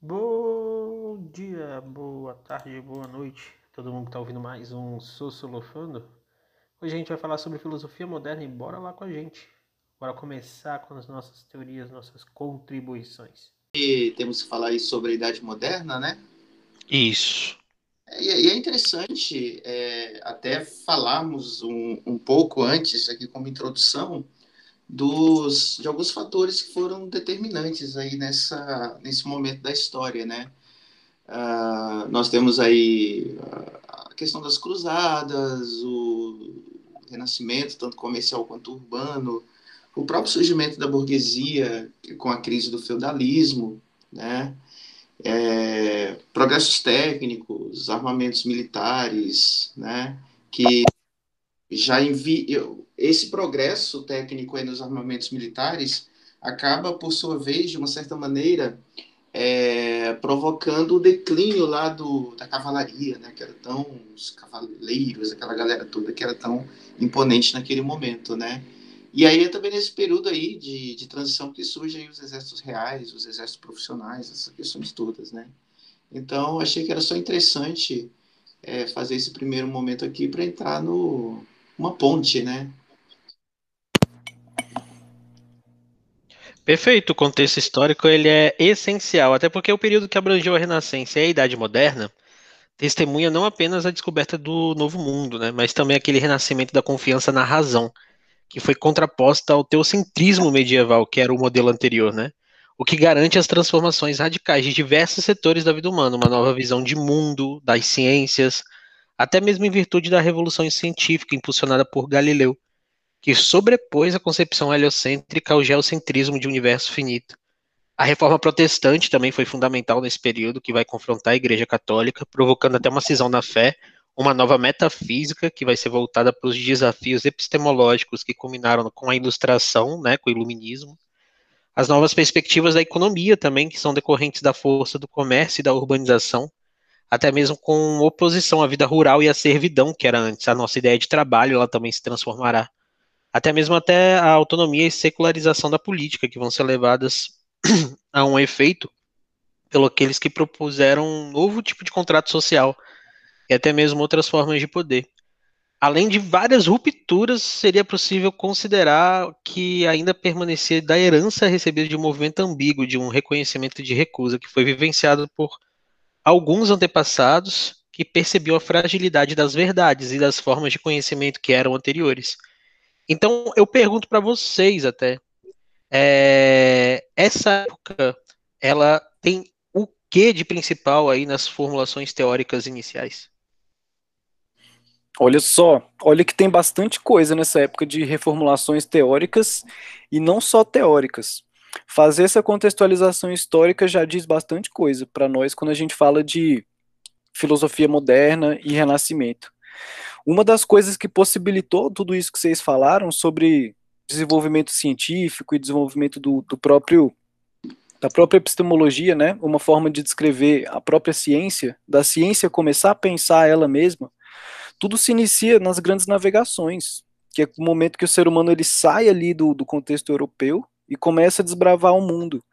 Bom dia, boa tarde, boa noite, todo mundo que está ouvindo mais um Sosso Lofando. Hoje a gente vai falar sobre filosofia moderna e bora lá com a gente. Bora começar com as nossas teorias, nossas contribuições. E temos que falar aí sobre a Idade Moderna, né? Isso. E é interessante até falarmos um pouco antes, aqui como introdução, de alguns fatores que foram determinantes aí nesse momento da história, né? Nós temos aí a questão das cruzadas, o Renascimento, tanto comercial quanto urbano, o próprio surgimento da burguesia com a crise do feudalismo, né? Progressos técnicos, armamentos militares, né? Que já esse progresso técnico aí nos armamentos militares acaba, por sua vez, de uma certa maneira, provocando o declínio lá da cavalaria, né? Que era os cavaleiros, aquela galera toda que era tão imponente naquele momento, né? E aí é também nesse período aí de transição que surgem os exércitos reais, os exércitos profissionais, essas questões todas, né? Então, achei que era só interessante fazer esse primeiro momento aqui para entrar numa ponte, né? Perfeito, o contexto histórico ele é essencial, até porque o período que abrangeu a Renascença e a Idade Moderna testemunha não apenas a descoberta do Novo Mundo, né? Mas também aquele renascimento da confiança na razão, que foi contraposta ao teocentrismo medieval, que era o modelo anterior, né? O que garante as transformações radicais de diversos setores da vida humana, uma nova visão de mundo, das ciências, até mesmo em virtude da revolução científica impulsionada por Galileu, que sobrepôs a concepção heliocêntrica ao geocentrismo de um universo finito. A reforma protestante também foi fundamental nesse período, que vai confrontar a Igreja Católica, provocando até uma cisão na fé, uma nova metafísica que vai ser voltada para os desafios epistemológicos que culminaram com a Ilustração, né, com o Iluminismo. As novas perspectivas da economia também, que são decorrentes da força do comércio e da urbanização, até mesmo com oposição à vida rural e à servidão, que era antes. A nossa ideia de trabalho ela também se transformará. Até mesmo até a autonomia e secularização da política, que vão ser levadas a um efeito pelos aqueles que propuseram um novo tipo de contrato social, e até mesmo outras formas de poder. Além de várias rupturas, seria possível considerar que ainda permanecia da herança recebida de um movimento ambíguo, de um reconhecimento de recusa, que foi vivenciado por alguns antepassados que percebiam a fragilidade das verdades e das formas de conhecimento que eram anteriores. Então, eu pergunto para vocês até, essa época, ela tem o que de principal aí nas formulações teóricas iniciais? Olha só, olha que tem bastante coisa nessa época de reformulações teóricas e não só teóricas. Fazer essa contextualização histórica já diz bastante coisa para nós quando a gente fala de filosofia moderna e renascimento. Uma das coisas que possibilitou tudo isso que vocês falaram sobre desenvolvimento científico e desenvolvimento da própria epistemologia, né? Uma forma de descrever a própria ciência, da ciência começar a pensar ela mesma, tudo se inicia nas grandes navegações, que é o momento que o ser humano ele sai ali do contexto europeu e começa a desbravar o mundo.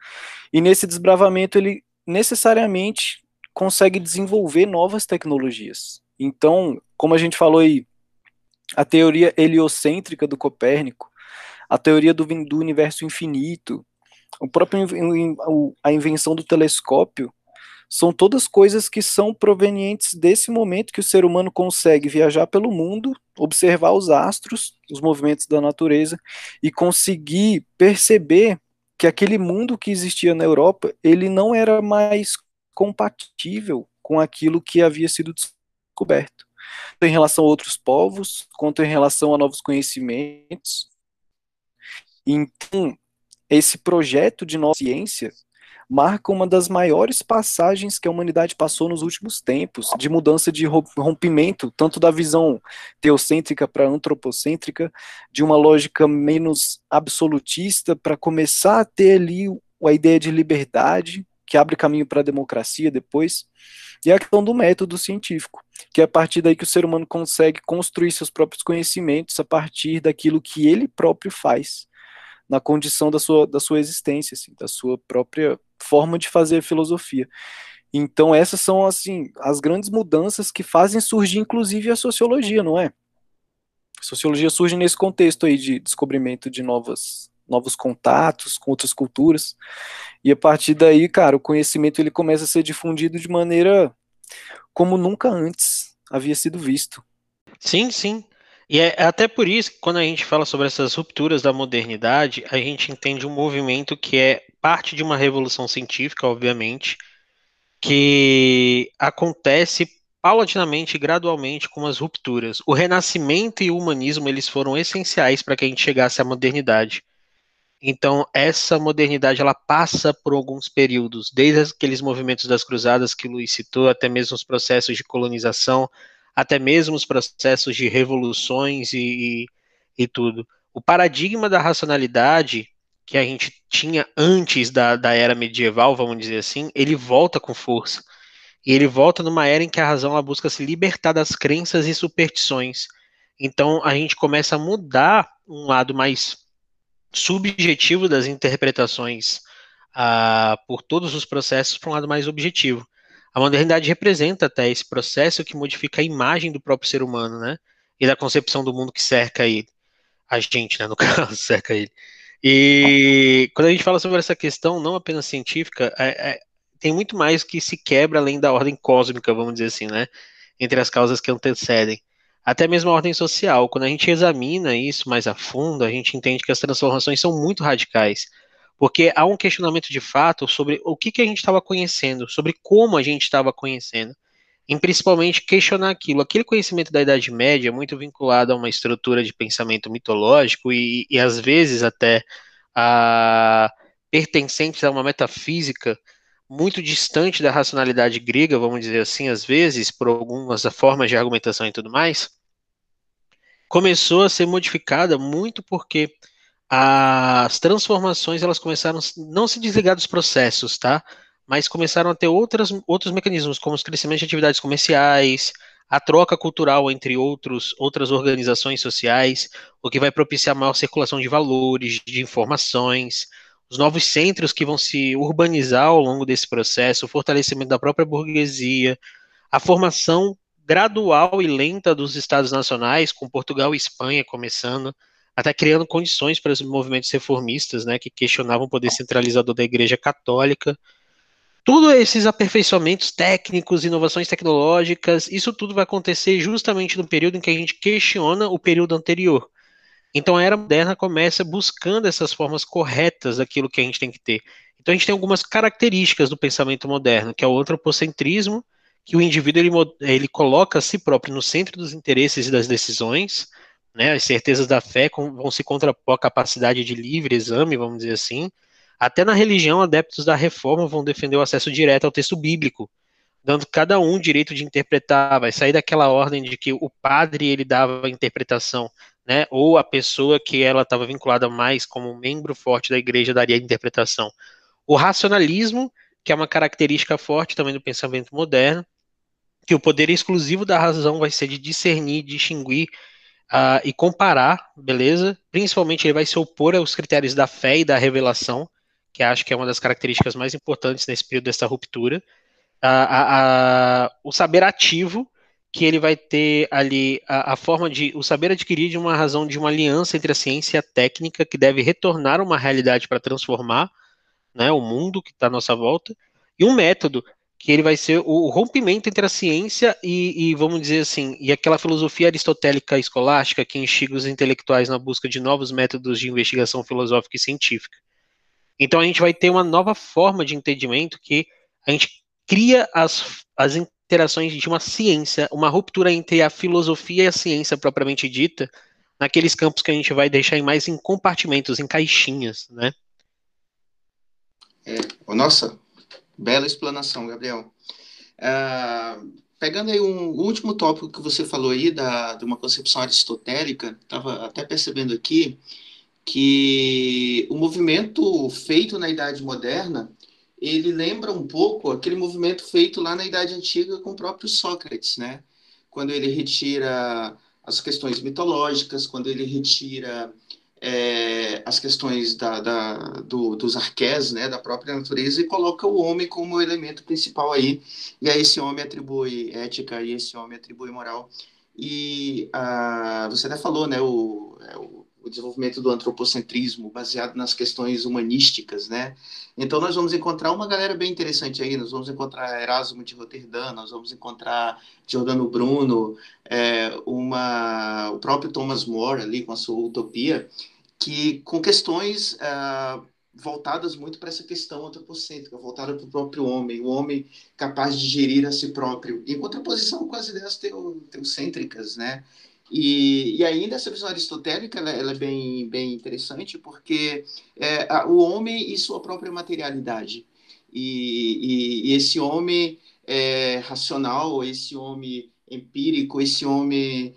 E nesse desbravamento ele necessariamente consegue desenvolver novas tecnologias. Então, como a gente falou aí, a teoria heliocêntrica do Copérnico, a teoria do universo infinito, a invenção do telescópio, são todas coisas que são provenientes desse momento que o ser humano consegue viajar pelo mundo, observar os astros, os movimentos da natureza, e conseguir perceber que aquele mundo que existia na Europa, ele não era mais compatível com aquilo que havia sido descoberto, tanto em relação a outros povos, quanto em relação a novos conhecimentos. Então, esse projeto de nova ciência marca uma das maiores passagens que a humanidade passou nos últimos tempos, de mudança, de rompimento, tanto da visão teocêntrica para antropocêntrica, de uma lógica menos absolutista, para começar a ter ali a ideia de liberdade, que abre caminho para a democracia depois, e a questão do método científico, que é a partir daí que o ser humano consegue construir seus próprios conhecimentos a partir daquilo que ele próprio faz, na condição da sua existência, assim, da sua própria forma de fazer filosofia. Então essas são assim, as grandes mudanças que fazem surgir inclusive a sociologia, não é? A sociologia surge nesse contexto aí de descobrimento de novos contatos com outras culturas, e a partir daí, cara, o conhecimento ele começa a ser difundido de maneira como nunca antes havia sido visto. Sim, sim. E é até por isso que quando a gente fala sobre essas rupturas da modernidade, a gente entende um movimento que é parte de uma revolução científica, obviamente, que acontece paulatinamente, gradualmente, com as rupturas. O Renascimento e o Humanismo, eles foram essenciais para que a gente chegasse à modernidade. Então, essa modernidade, ela passa por alguns períodos, desde aqueles movimentos das cruzadas que o Luiz citou, até mesmo os processos de colonização, até mesmo os processos de revoluções e tudo. O paradigma da racionalidade que a gente tinha antes da era medieval, vamos dizer assim, ele volta com força. E ele volta numa era em que a razão ela busca se libertar das crenças e superstições. Então a gente começa a mudar um lado mais subjetivo das interpretações por todos os processos para um lado mais objetivo. A modernidade representa até esse processo que modifica a imagem do próprio ser humano, né? E da concepção do mundo que cerca ele. A gente, né, no caso, cerca ele. E quando a gente fala sobre essa questão, não apenas científica, tem muito mais que se quebra além da ordem cósmica, vamos dizer assim, né? Entre as causas que antecedem. Até mesmo a ordem social. Quando a gente examina isso mais a fundo, a gente entende que as transformações são muito radicais. Porque há um questionamento de fato sobre o que a gente estava conhecendo, sobre como a gente estava conhecendo, e principalmente questionar aquilo. Aquele conhecimento da Idade Média é muito vinculado a uma estrutura de pensamento mitológico e às vezes até pertencentes a uma metafísica muito distante da racionalidade grega, vamos dizer assim, às vezes, por algumas formas de argumentação e tudo mais, começou a ser modificada muito porque as transformações elas começaram não se desligar dos processos, tá? Mas começaram a ter outros mecanismos, como os crescimentos de atividades comerciais, a troca cultural entre outras organizações sociais, o que vai propiciar maior circulação de valores, de informações, os novos centros que vão se urbanizar ao longo desse processo, o fortalecimento da própria burguesia, a formação gradual e lenta dos estados nacionais, com Portugal e Espanha começando, até criando condições para os movimentos reformistas, né, que questionavam o poder centralizador da Igreja Católica. Todos esses aperfeiçoamentos técnicos, inovações tecnológicas, isso tudo vai acontecer justamente no período em que a gente questiona o período anterior. Então a era moderna começa buscando essas formas corretas daquilo que a gente tem que ter. Então a gente tem algumas características do pensamento moderno, que é o antropocentrismo, que o indivíduo ele coloca a si próprio no centro dos interesses e das decisões. Né, as certezas da fé vão se contrapor à capacidade de livre exame, vamos dizer assim. Até na religião, adeptos da reforma vão defender o acesso direto ao texto bíblico, dando cada um o direito de interpretar, vai sair daquela ordem de que o padre ele dava a interpretação, né, ou a pessoa que ela estava vinculada mais como membro forte da igreja daria a interpretação. O racionalismo, que é uma característica forte também do pensamento moderno, que o poder exclusivo da razão vai ser de discernir, distinguir, e comparar, beleza? Principalmente ele vai se opor aos critérios da fé e da revelação, que acho que é uma das características mais importantes nesse período dessa ruptura. O saber ativo, que ele vai ter ali a forma de o saber adquirido de uma razão de uma aliança entre a ciência e a técnica, que deve retornar uma realidade para transformar, né, o mundo que está à nossa volta, e um método, que ele vai ser o rompimento entre a ciência e vamos dizer assim, e aquela filosofia aristotélica escolástica que instiga os intelectuais na busca de novos métodos de investigação filosófica e científica. Então a gente vai ter uma nova forma de entendimento que a gente cria as interações de uma ciência, uma ruptura entre a filosofia e a ciência propriamente dita, naqueles campos que a gente vai deixar mais em compartimentos, em caixinhas, né? Nossa... Bela explanação, Gabriel. Pegando aí o último tópico que você falou aí, de uma concepção aristotélica, estava até percebendo aqui que o movimento feito na Idade Moderna, ele lembra um pouco aquele movimento feito lá na Idade Antiga com o próprio Sócrates, né? Quando ele retira as questões mitológicas, quando ele retira as questões dos arqués, né, da própria natureza, e coloca o homem como elemento principal aí, e a esse homem atribui ética, e esse homem atribui moral. E você até falou, né, o desenvolvimento do antropocentrismo baseado nas questões humanísticas, né? Então nós vamos encontrar uma galera bem interessante aí, nós vamos encontrar Erasmo de Roterdã, nós vamos encontrar Giordano Bruno, o próprio Thomas More ali com a sua Utopia, com questões voltadas muito para essa questão antropocêntrica, voltada para o próprio homem, o homem capaz de gerir a si próprio, em contraposição com as ideias teocêntricas, né? E ainda essa visão aristotélica ela é bem interessante, porque o homem e sua própria materialidade, e esse homem racional, esse homem empírico, esse homem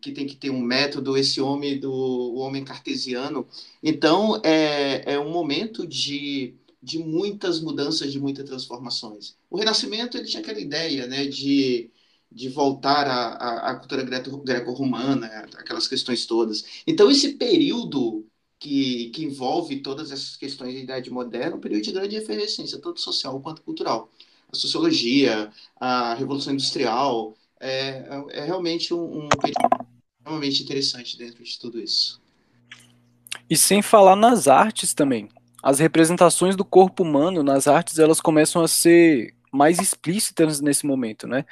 que tem que ter um método, esse homem o homem cartesiano. Então é um momento de muitas mudanças, de muitas transformações. O Renascimento ele tinha aquela ideia, né, de voltar à cultura greco-romana, aquelas questões todas. Então, esse período que envolve todas essas questões da Idade Moderna é um período de grande efervescência, tanto social quanto cultural. A sociologia, a Revolução Industrial, é realmente um período realmente interessante dentro de tudo isso. E sem falar nas artes também. As representações do corpo humano nas artes, elas começam a ser mais explícitas nesse momento, né?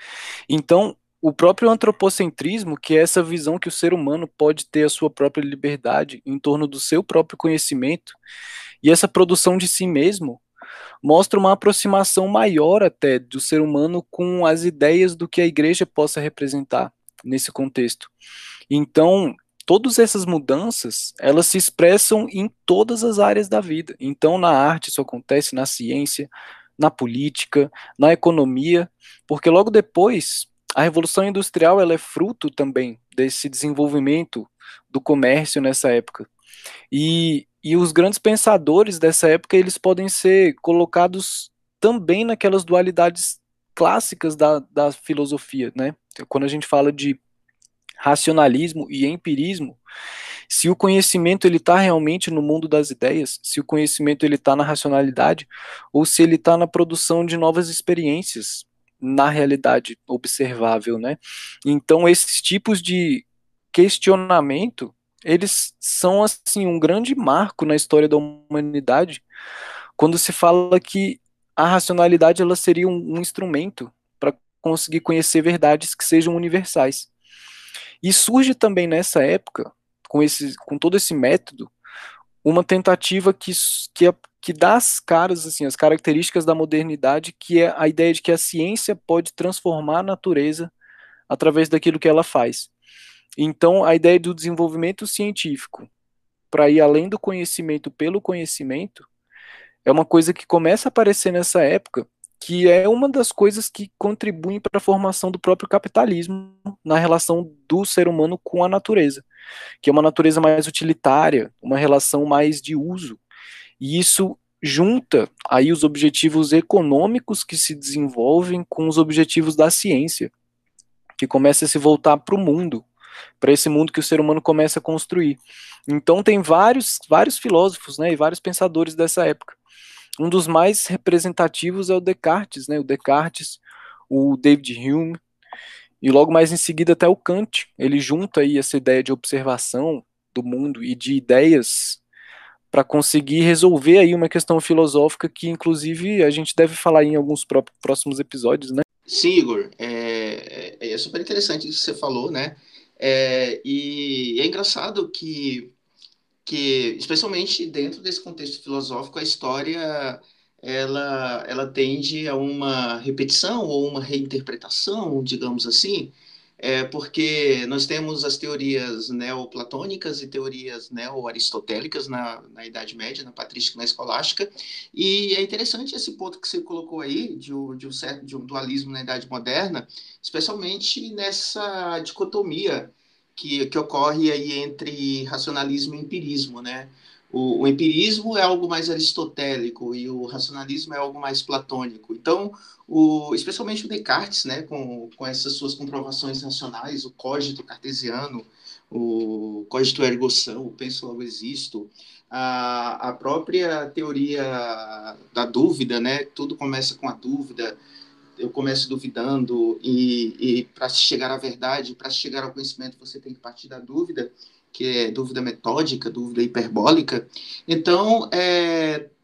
Então, o próprio antropocentrismo, que é essa visão que o ser humano pode ter a sua própria liberdade em torno do seu próprio conhecimento, e essa produção de si mesmo, mostra uma aproximação maior até do ser humano com as ideias do que a igreja possa representar nesse contexto. Então, todas essas mudanças, elas se expressam em todas as áreas da vida. Então, na arte isso acontece, na ciência, na política, na economia, porque logo depois a Revolução Industrial ela é fruto também desse desenvolvimento do comércio nessa época. E os grandes pensadores dessa época eles podem ser colocados também naquelas dualidades clássicas da filosofia, né? Quando a gente fala de racionalismo e empirismo, se o conhecimento ele está realmente no mundo das ideias, se o conhecimento ele está na racionalidade, ou se ele está na produção de novas experiências na realidade observável, né? Então esses tipos de questionamento eles são assim um grande marco na história da humanidade, quando se fala que a racionalidade ela seria um instrumento para conseguir conhecer verdades que sejam universais. E surge também nessa época, com todo esse método, uma tentativa que dá as características da modernidade, que é a ideia de que a ciência pode transformar a natureza através daquilo que ela faz. Então, a ideia do desenvolvimento científico, para ir além do conhecimento pelo conhecimento, é uma coisa que começa a aparecer nessa época, que é uma das coisas que contribuem para a formação do próprio capitalismo na relação do ser humano com a natureza, que é uma natureza mais utilitária, uma relação mais de uso, e isso junta aí os objetivos econômicos que se desenvolvem com os objetivos da ciência, que começa a se voltar para o mundo, para esse mundo que o ser humano começa a construir. Então tem vários filósofos, né, e vários pensadores dessa época. Um dos mais representativos é o Descartes, né? O Descartes, o David Hume, e logo mais em seguida até o Kant. Ele junta aí essa ideia de observação do mundo e de ideias para conseguir resolver aí uma questão filosófica que, inclusive, a gente deve falar em alguns próximos episódios, né? Sim, Igor. É super interessante isso que você falou, né? E é engraçado que, especialmente dentro desse contexto filosófico, a história ela tende a uma repetição ou uma reinterpretação, digamos assim, porque nós temos as teorias neoplatônicas e teorias neo-aristotélicas na Idade Média, na patrística e na escolástica, e é interessante esse ponto que você colocou aí, de um dualismo na Idade Moderna, especialmente nessa dicotomia que ocorre aí entre racionalismo e empirismo, né? O empirismo é algo mais aristotélico e o racionalismo é algo mais platônico. Então, especialmente o Descartes, né, com essas suas comprovações racionais, o cogito cartesiano, o cogito ergo sum, o penso logo existo, a própria teoria da dúvida, né, tudo começa com a dúvida, eu começo duvidando e para chegar à verdade, para chegar ao conhecimento, você tem que partir da dúvida, que é dúvida metódica, dúvida hiperbólica. Então,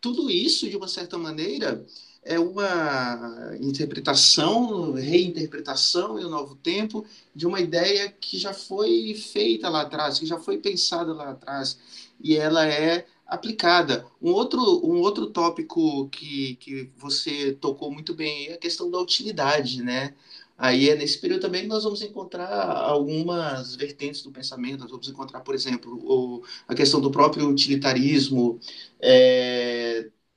tudo isso, de uma certa maneira, é uma interpretação, reinterpretação em um novo tempo de uma ideia que já foi feita lá atrás, que já foi pensada lá atrás, e ela é aplicada. Um outro tópico que você tocou muito bem é a questão da utilidade, né? Aí é nesse período também que nós vamos encontrar algumas vertentes do pensamento. Nós vamos encontrar, por exemplo, a questão do próprio utilitarismo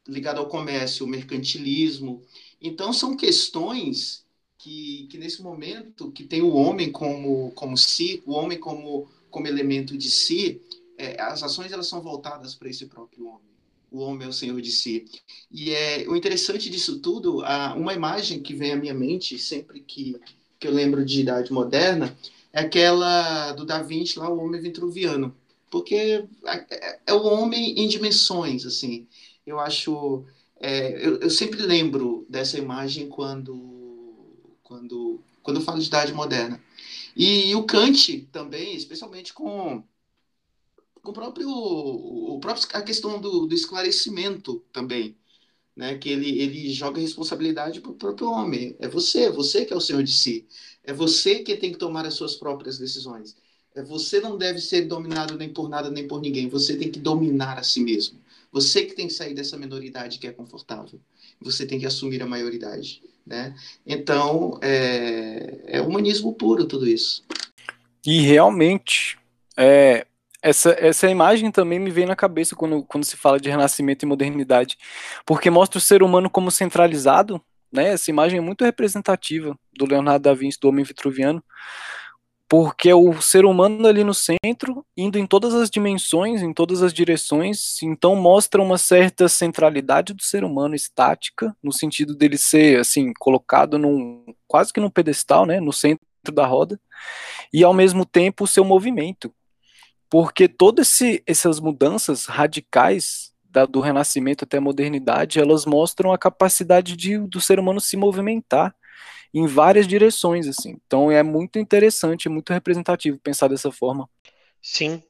ligado ao comércio, o mercantilismo. Então, são questões que nesse momento, que tem o homem como si, o homem como elemento de si, as ações elas são voltadas para esse próprio homem. O homem é o senhor de si. E o interessante disso tudo, uma imagem que vem à minha mente sempre que eu lembro de Idade Moderna, é aquela do Da Vinci, lá, o homem vitruviano. Porque é o homem em dimensões, assim. Eu acho... eu sempre lembro dessa imagem quando eu falo de Idade Moderna. E o Kant também, especialmente a questão do esclarecimento também, né? Que ele joga a responsabilidade para o próprio homem. É você que é o senhor de si. É você que tem que tomar as suas próprias decisões. Você não deve ser dominado nem por nada, nem por ninguém. Você tem que dominar a si mesmo. Você que tem que sair dessa minoridade que é confortável. Você tem que assumir a maioridade, né? Então, é humanismo puro tudo isso. E realmente, essa imagem também me vem na cabeça quando se fala de renascimento e modernidade, porque mostra o ser humano como centralizado, né? Essa imagem é muito representativa do Leonardo da Vinci, do homem vitruviano, porque é o ser humano ali no centro, indo em todas as dimensões, em todas as direções, então mostra uma certa centralidade do ser humano, estática, no sentido dele ser, assim, colocado quase que num pedestal, né? No centro da roda, e ao mesmo tempo o seu movimento, porque todas essas mudanças radicais do Renascimento até a modernidade, elas mostram a capacidade do ser humano se movimentar em várias direções, assim. Então é muito interessante, é muito representativo pensar dessa forma. Sim.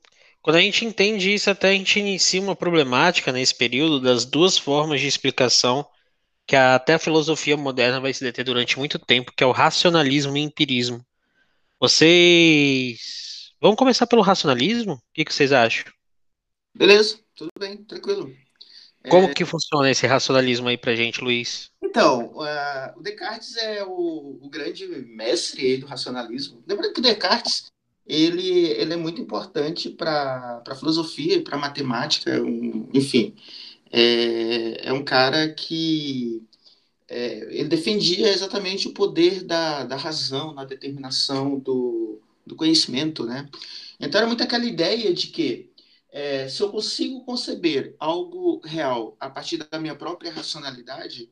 Quando a gente entende isso, até a gente inicia uma problemática nesse período das duas formas de explicação que até a filosofia moderna vai se deter durante muito tempo, que é o racionalismo e o empirismo. Vamos começar pelo racionalismo? O que vocês acham? Beleza, tudo bem, tranquilo. Como que funciona esse racionalismo aí pra gente, Luiz? Então, o Descartes é o grande mestre aí do racionalismo. Lembrando que o Descartes ele é muito importante para a filosofia, para a matemática, enfim. É um cara que... ele defendia exatamente o poder da razão na determinação do conhecimento, né? Então era muito aquela ideia de que se eu consigo conceber algo real a partir da minha própria racionalidade,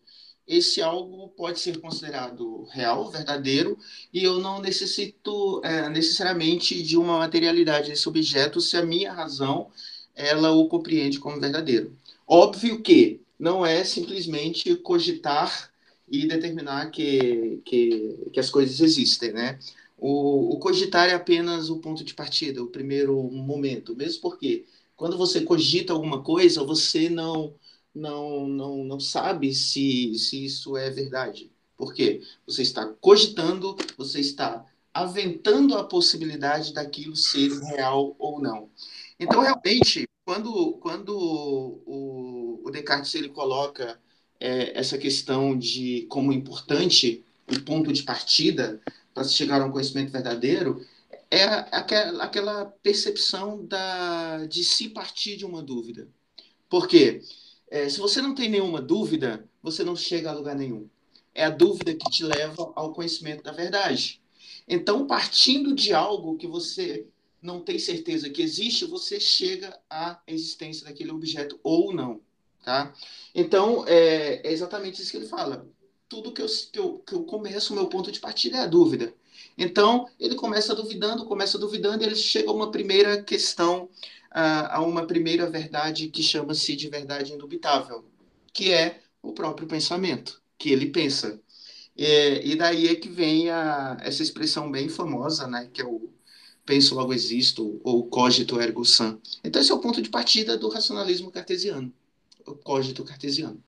esse algo pode ser considerado real, verdadeiro, e eu não necessito necessariamente de uma materialidade desse objeto se a minha razão ela o compreende como verdadeiro. Óbvio que não é simplesmente cogitar e determinar que as coisas existem, né? O cogitar é apenas o ponto de partida, o primeiro momento, mesmo porque quando você cogita alguma coisa, você não sabe se isso é verdade. Por quê? Você está cogitando, você está aventando a possibilidade daquilo ser real ou não. Então, realmente, quando o Descartes ele coloca essa questão de como importante o ponto de partida para se chegar a um conhecimento verdadeiro, é aquela percepção de se partir de uma dúvida. Por quê? Se você não tem nenhuma dúvida, você não chega a lugar nenhum. É a dúvida que te leva ao conhecimento da verdade. Então, partindo de algo que você não tem certeza que existe, você chega à existência daquele objeto ou não. Tá? Então, é exatamente isso que ele fala. Tudo que eu começo, o meu ponto de partida é a dúvida. Então, ele começa duvidando, e ele chega a uma primeira questão, a uma primeira verdade que chama-se de verdade indubitável, que é o próprio pensamento, que ele pensa. E daí é que vem essa expressão bem famosa, né, que é o penso, logo existo, ou cogito ergo sum. Então, esse é o ponto de partida do racionalismo cartesiano, o cogito cartesiano.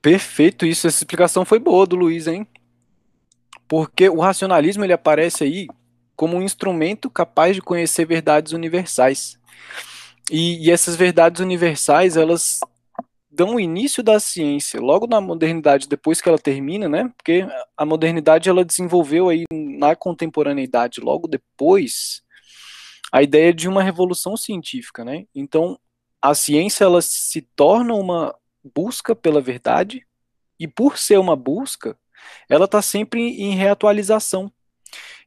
Perfeito isso, essa explicação foi boa do Luiz, hein? Porque o racionalismo ele aparece aí como um instrumento capaz de conhecer verdades universais. E essas verdades universais, elas dão o início da ciência, logo na modernidade, depois que ela termina, né? Porque a modernidade ela desenvolveu aí na contemporaneidade, logo depois, a ideia de uma revolução científica, né? Então, a ciência ela se torna uma busca pela verdade, e por ser uma busca, ela está sempre em reatualização.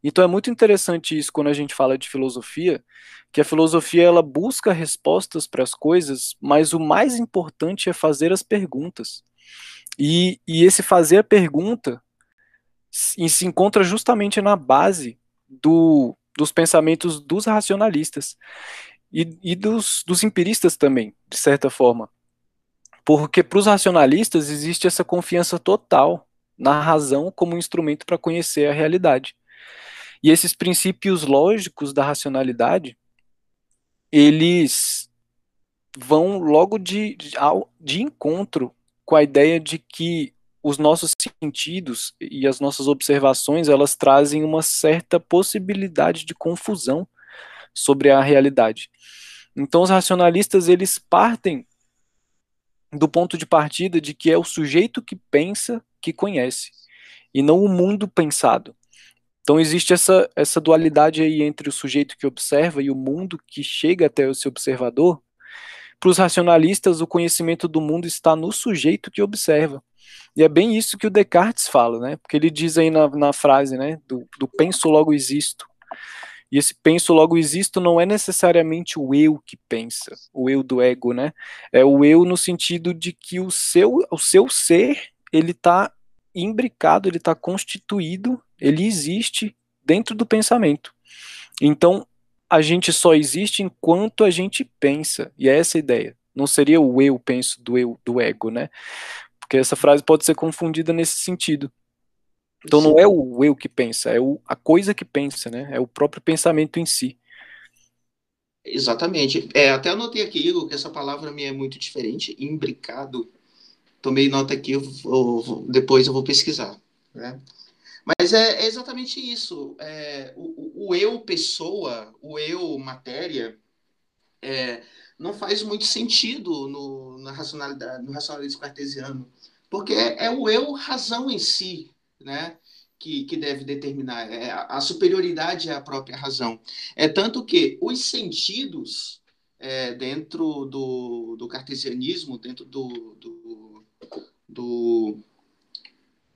Então é muito interessante isso quando a gente fala de filosofia, que a filosofia ela busca respostas para as coisas, mas o mais importante é fazer as perguntas. E esse fazer a pergunta se encontra justamente na base dos pensamentos dos racionalistas e dos empiristas também, de certa forma. Porque para os racionalistas existe essa confiança total na razão como instrumento para conhecer a realidade. E esses princípios lógicos da racionalidade, eles vão logo de encontro com a ideia de que os nossos sentidos e as nossas observações, elas trazem uma certa possibilidade de confusão sobre a realidade. Então os racionalistas, eles partem do ponto de partida de que é o sujeito que pensa que conhece, e não o mundo pensado. Então existe essa dualidade aí entre o sujeito que observa e o mundo que chega até o seu observador. Para os racionalistas, o conhecimento do mundo está no sujeito que observa. E é bem isso que o Descartes fala, né? Porque ele diz aí na frase, né, do penso logo existo. E esse penso logo existo não é necessariamente o eu que pensa, o eu do ego, né? É o eu no sentido de que o seu ser, ele está imbricado, ele está constituído, ele existe dentro do pensamento. Então, a gente só existe enquanto a gente pensa, e é essa a ideia. Não seria o eu penso do eu do ego, né? Porque essa frase pode ser confundida nesse sentido. Então não é o eu que pensa, é a coisa que pensa, né? É o próprio pensamento em si. Exatamente. Até anotei aqui, Igor, que essa palavra minha é muito diferente, imbricado. Tomei nota aqui, depois eu vou pesquisar. Né? Mas é exatamente isso. O eu pessoa, o eu matéria, não faz muito sentido no racionalismo cartesiano, porque é o eu razão em si. Né, que deve determinar a superioridade é a própria razão. É tanto que os sentidos dentro do cartesianismo, dentro do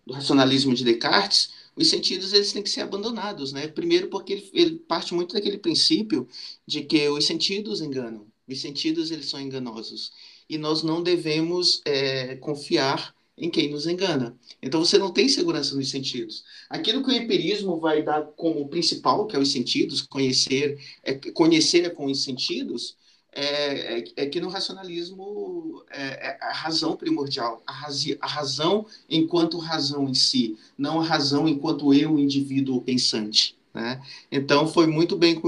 racionalismo de Descartes, os sentidos eles têm que ser abandonados, né? Primeiro porque ele parte muito daquele princípio de que os sentidos enganam, os sentidos eles são enganosos e nós não devemos confiar em quem nos engana. Então você não tem segurança nos sentidos. Aquilo que o empirismo vai dar como principal, que é os sentidos, conhecer é com os sentidos, é que no racionalismo é a razão primordial, a razão enquanto razão em si, não a razão enquanto eu, indivíduo pensante. Né? Então foi muito bem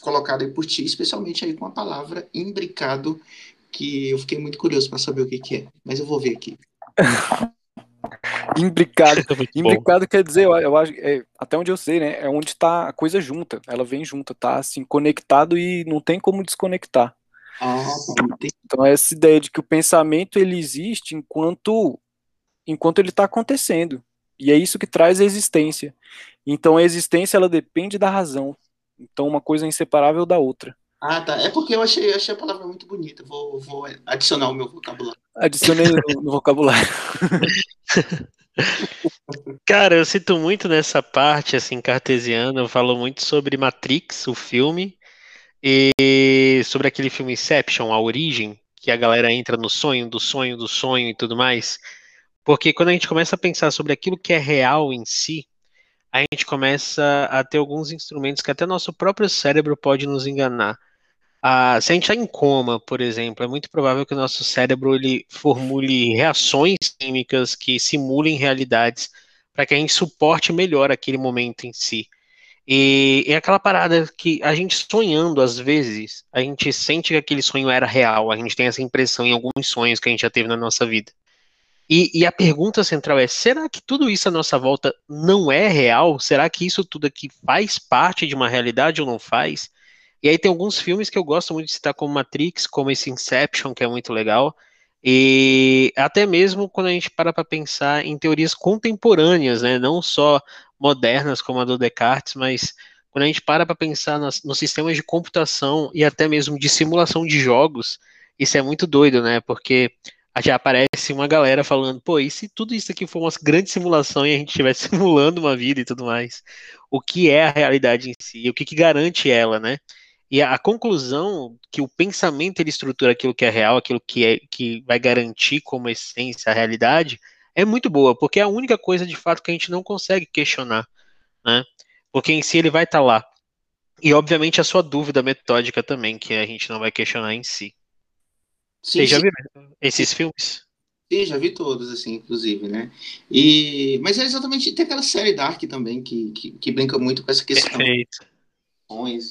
colocado aí por ti, especialmente aí com a palavra imbricado, que eu fiquei muito curioso para saber o que é, mas eu vou ver aqui. Imbricado quer dizer, eu acho, até onde eu sei, né, é onde está a coisa junta, ela vem junta, tá assim, conectado e não tem como desconectar. Então essa ideia de que o pensamento ele existe enquanto ele está acontecendo, e é isso que traz a existência. Então a existência ela depende da razão, então uma coisa é inseparável da outra. Ah, tá. É porque eu achei a palavra muito bonita. Vou adicionar o meu vocabulário. Adicionei no vocabulário. Cara, eu sinto muito nessa parte assim cartesiana, eu falo muito sobre Matrix, o filme, e sobre aquele filme Inception, A Origem, que a galera entra no sonho, do sonho e tudo mais. Porque quando a gente começa a pensar sobre aquilo que é real em si, a gente começa a ter alguns instrumentos que até nosso próprio cérebro pode nos enganar. Se a gente está em coma, por exemplo, é muito provável que o nosso cérebro ele formule reações químicas que simulem realidades para que a gente suporte melhor aquele momento em si. E é aquela parada que a gente sonhando, às vezes, a gente sente que aquele sonho era real, a gente tem essa impressão em alguns sonhos que a gente já teve na nossa vida. E a pergunta central é, será que tudo isso à nossa volta não é real? Será que isso tudo aqui faz parte de uma realidade ou não faz? E aí tem alguns filmes que eu gosto muito de citar, como Matrix, como esse Inception, que é muito legal, e até mesmo quando a gente para pensar em teorias contemporâneas, né, não só modernas, como a do Descartes, mas quando a gente para pensar nos sistemas de computação e até mesmo de simulação de jogos, isso é muito doido, né, porque já aparece uma galera falando, pô, e se tudo isso aqui for uma grande simulação e a gente estivesse simulando uma vida e tudo mais, o que é a realidade em si, o que garante ela, né? E a conclusão que o pensamento ele estrutura aquilo que é real, aquilo que vai garantir como essência a realidade, é muito boa, porque é a única coisa de fato que a gente não consegue questionar, né? Porque em si ele vai estar lá. E obviamente a sua dúvida metódica também, que a gente não vai questionar em si. Sim, você já viu esses filmes? Sim, já vi todos, assim, inclusive, né? Mas é exatamente, tem aquela série Dark também, que brinca muito com essa questão. Perfeito.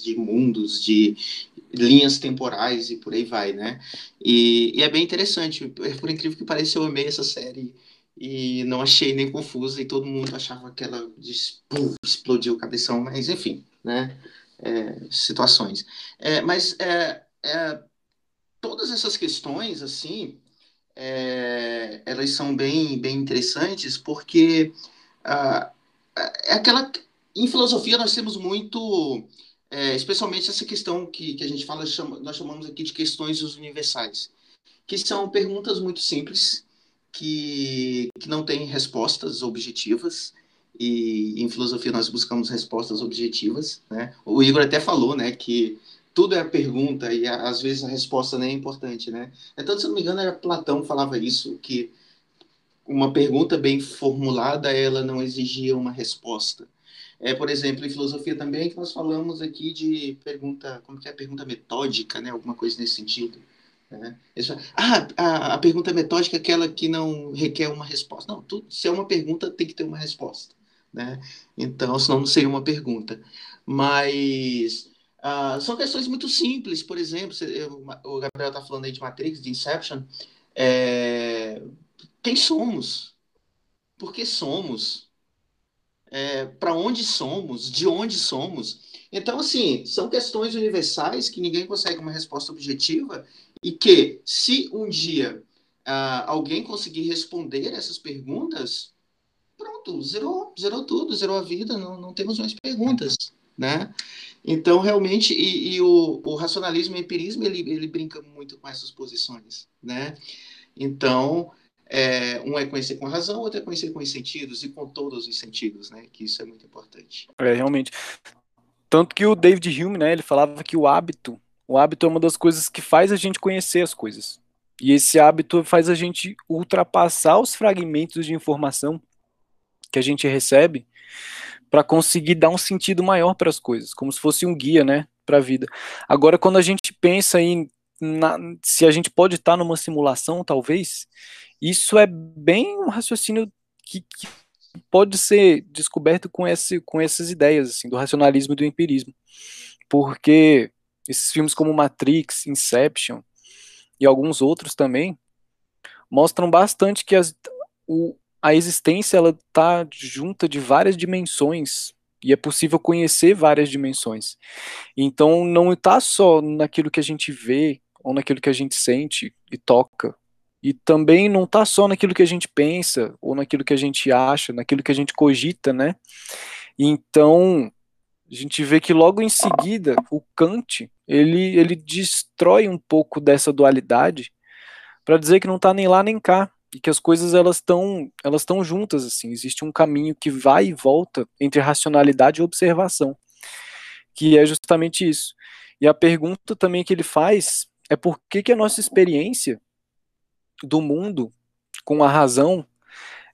De mundos, de linhas temporais e por aí vai, né? E é bem interessante, por incrível que pareça, eu amei essa série e não achei nem confusa e todo mundo achava que ela explodiu a cabeção, mas enfim, né? Situações. Todas essas questões, assim, elas são bem interessantes porque é aquela... Em filosofia nós temos muito... especialmente essa questão que a gente fala, nós chamamos aqui de questões universais, que são perguntas muito simples, que não têm respostas objetivas, e em filosofia nós buscamos respostas objetivas, né? O Igor até falou, né, que tudo é a pergunta, e às vezes a resposta nem é importante, né? Então, se não me engano, era Platão que falava isso, que uma pergunta bem formulada, ela não exigia uma resposta. Por exemplo, em filosofia também, que nós falamos aqui de pergunta, como que é a pergunta metódica, né? Alguma coisa nesse sentido. Né? A pergunta metódica é aquela que não requer uma resposta. Não, tudo, se é uma pergunta, tem que ter uma resposta. Né? Então, senão não seria uma pergunta. Mas são questões muito simples. Por exemplo, o Gabriel está falando aí de Matrix, de Inception. Quem somos? Por que somos? Para onde somos, de onde somos. Então, assim, são questões universais que ninguém consegue uma resposta objetiva e que, se um dia alguém conseguir responder essas perguntas, pronto, zerou tudo, zerou a vida, não temos mais perguntas, né? Então, realmente, o racionalismo e o empirismo, ele brinca muito com essas posições, né? Então... um é conhecer com a razão, outro é conhecer com os sentidos e com todos os sentidos, né? Que isso é muito importante. Realmente. Tanto que o David Hume, né? Ele falava que o hábito é uma das coisas que faz a gente conhecer as coisas. E esse hábito faz a gente ultrapassar os fragmentos de informação que a gente recebe para conseguir dar um sentido maior para as coisas, como se fosse um guia, né? Para a vida. Agora, quando a gente pensa se a gente pode estar numa simulação, talvez... Isso é bem um raciocínio que pode ser descoberto com essas ideias, assim, do racionalismo e do empirismo. Porque esses filmes como Matrix, Inception e alguns outros também mostram bastante que a existência está junta de várias dimensões e é possível conhecer várias dimensões. Então não está só naquilo que a gente vê ou naquilo que a gente sente e toca. E também não está só naquilo que a gente pensa, ou naquilo que a gente acha, naquilo que a gente cogita, né? Então, a gente vê que logo em seguida, o Kant, ele destrói um pouco dessa dualidade para dizer que não está nem lá nem cá, e que as coisas elas estão juntas, assim. Existe um caminho que vai e volta entre racionalidade e observação, que é justamente isso. E a pergunta também que ele faz é por que que a nossa experiência do mundo com a razão,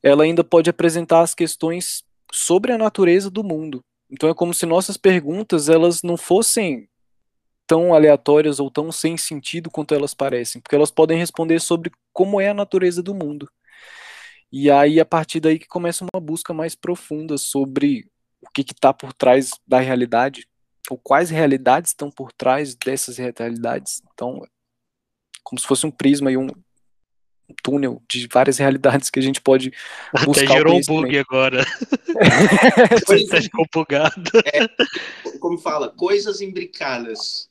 ela ainda pode apresentar as questões sobre a natureza do mundo. Então é como se nossas perguntas, elas não fossem tão aleatórias ou tão sem sentido quanto elas parecem, porque elas podem responder sobre como é a natureza do mundo. E aí, a partir daí que começa uma busca mais profunda sobre o que está por trás da realidade, ou quais realidades estão por trás dessas realidades. Então, como se fosse um prisma e um túnel de várias realidades que a gente pode buscar. Até gerou um bug agora. Você está descompugado. É, como fala, coisas imbricadas.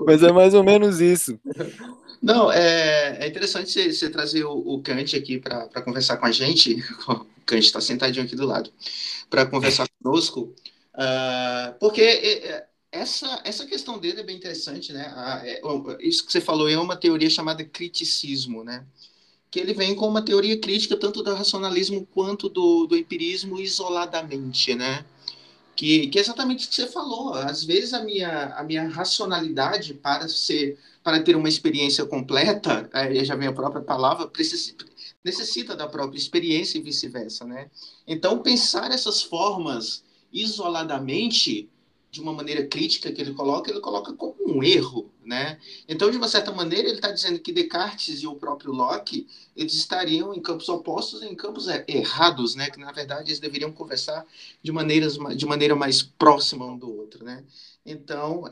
Mas é mais ou menos isso. Não, é interessante você trazer o Kant aqui para conversar com a gente. O Kant está sentadinho aqui do lado para conversar conosco, porque essa questão dele é bem interessante, né? Isso que você falou é uma teoria chamada criticismo, né? Que ele vem com uma teoria crítica tanto do racionalismo quanto do empirismo isoladamente, né? Que é exatamente o que você falou. Às vezes a minha racionalidade para ter uma experiência completa, já vem a própria palavra, necessita da própria experiência e vice-versa, né? Então, pensar essas formas isoladamente, de uma maneira crítica que ele coloca como um erro, né? Então, de uma certa maneira, ele está dizendo que Descartes e o próprio Locke, eles estariam em campos opostos, em campos errados, né? Que, na verdade, eles deveriam conversar de maneira mais próxima um do outro, né? Então,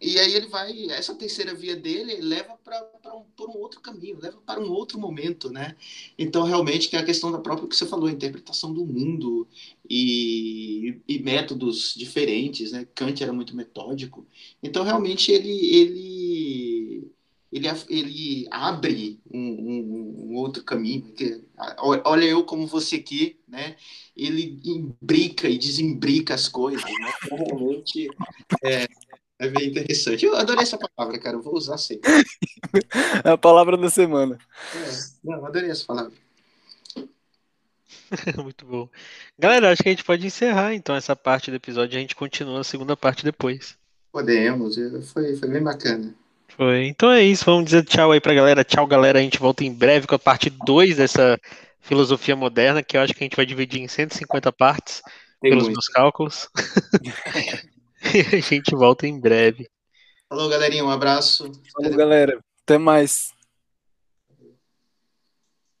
e aí ele vai, essa terceira via dele leva por um outro caminho, leva para um outro momento, né? Então, realmente, que é a questão da própria, que você falou, a interpretação do mundo e métodos diferentes, né? Kant era muito metódico. Então, realmente, ele abre um outro caminho. Olha eu como você aqui, né? Ele imbrica e desimbrica as coisas, né? Realmente, é bem interessante. Eu adorei essa palavra, cara. Eu vou usar sempre. É a palavra da semana. Não, adorei essa palavra. Muito bom. Galera, acho que a gente pode encerrar, então, essa parte do episódio. A gente continua a segunda parte depois. Podemos. Foi bem bacana. Foi. Então é isso. Vamos dizer tchau aí pra galera. Tchau, galera. A gente volta em breve com a parte 2 dessa filosofia moderna, que eu acho que a gente vai dividir em 150 partes, meus cálculos. E a gente volta em breve. Falou, galerinha. Um abraço. Falou, galera. Até mais.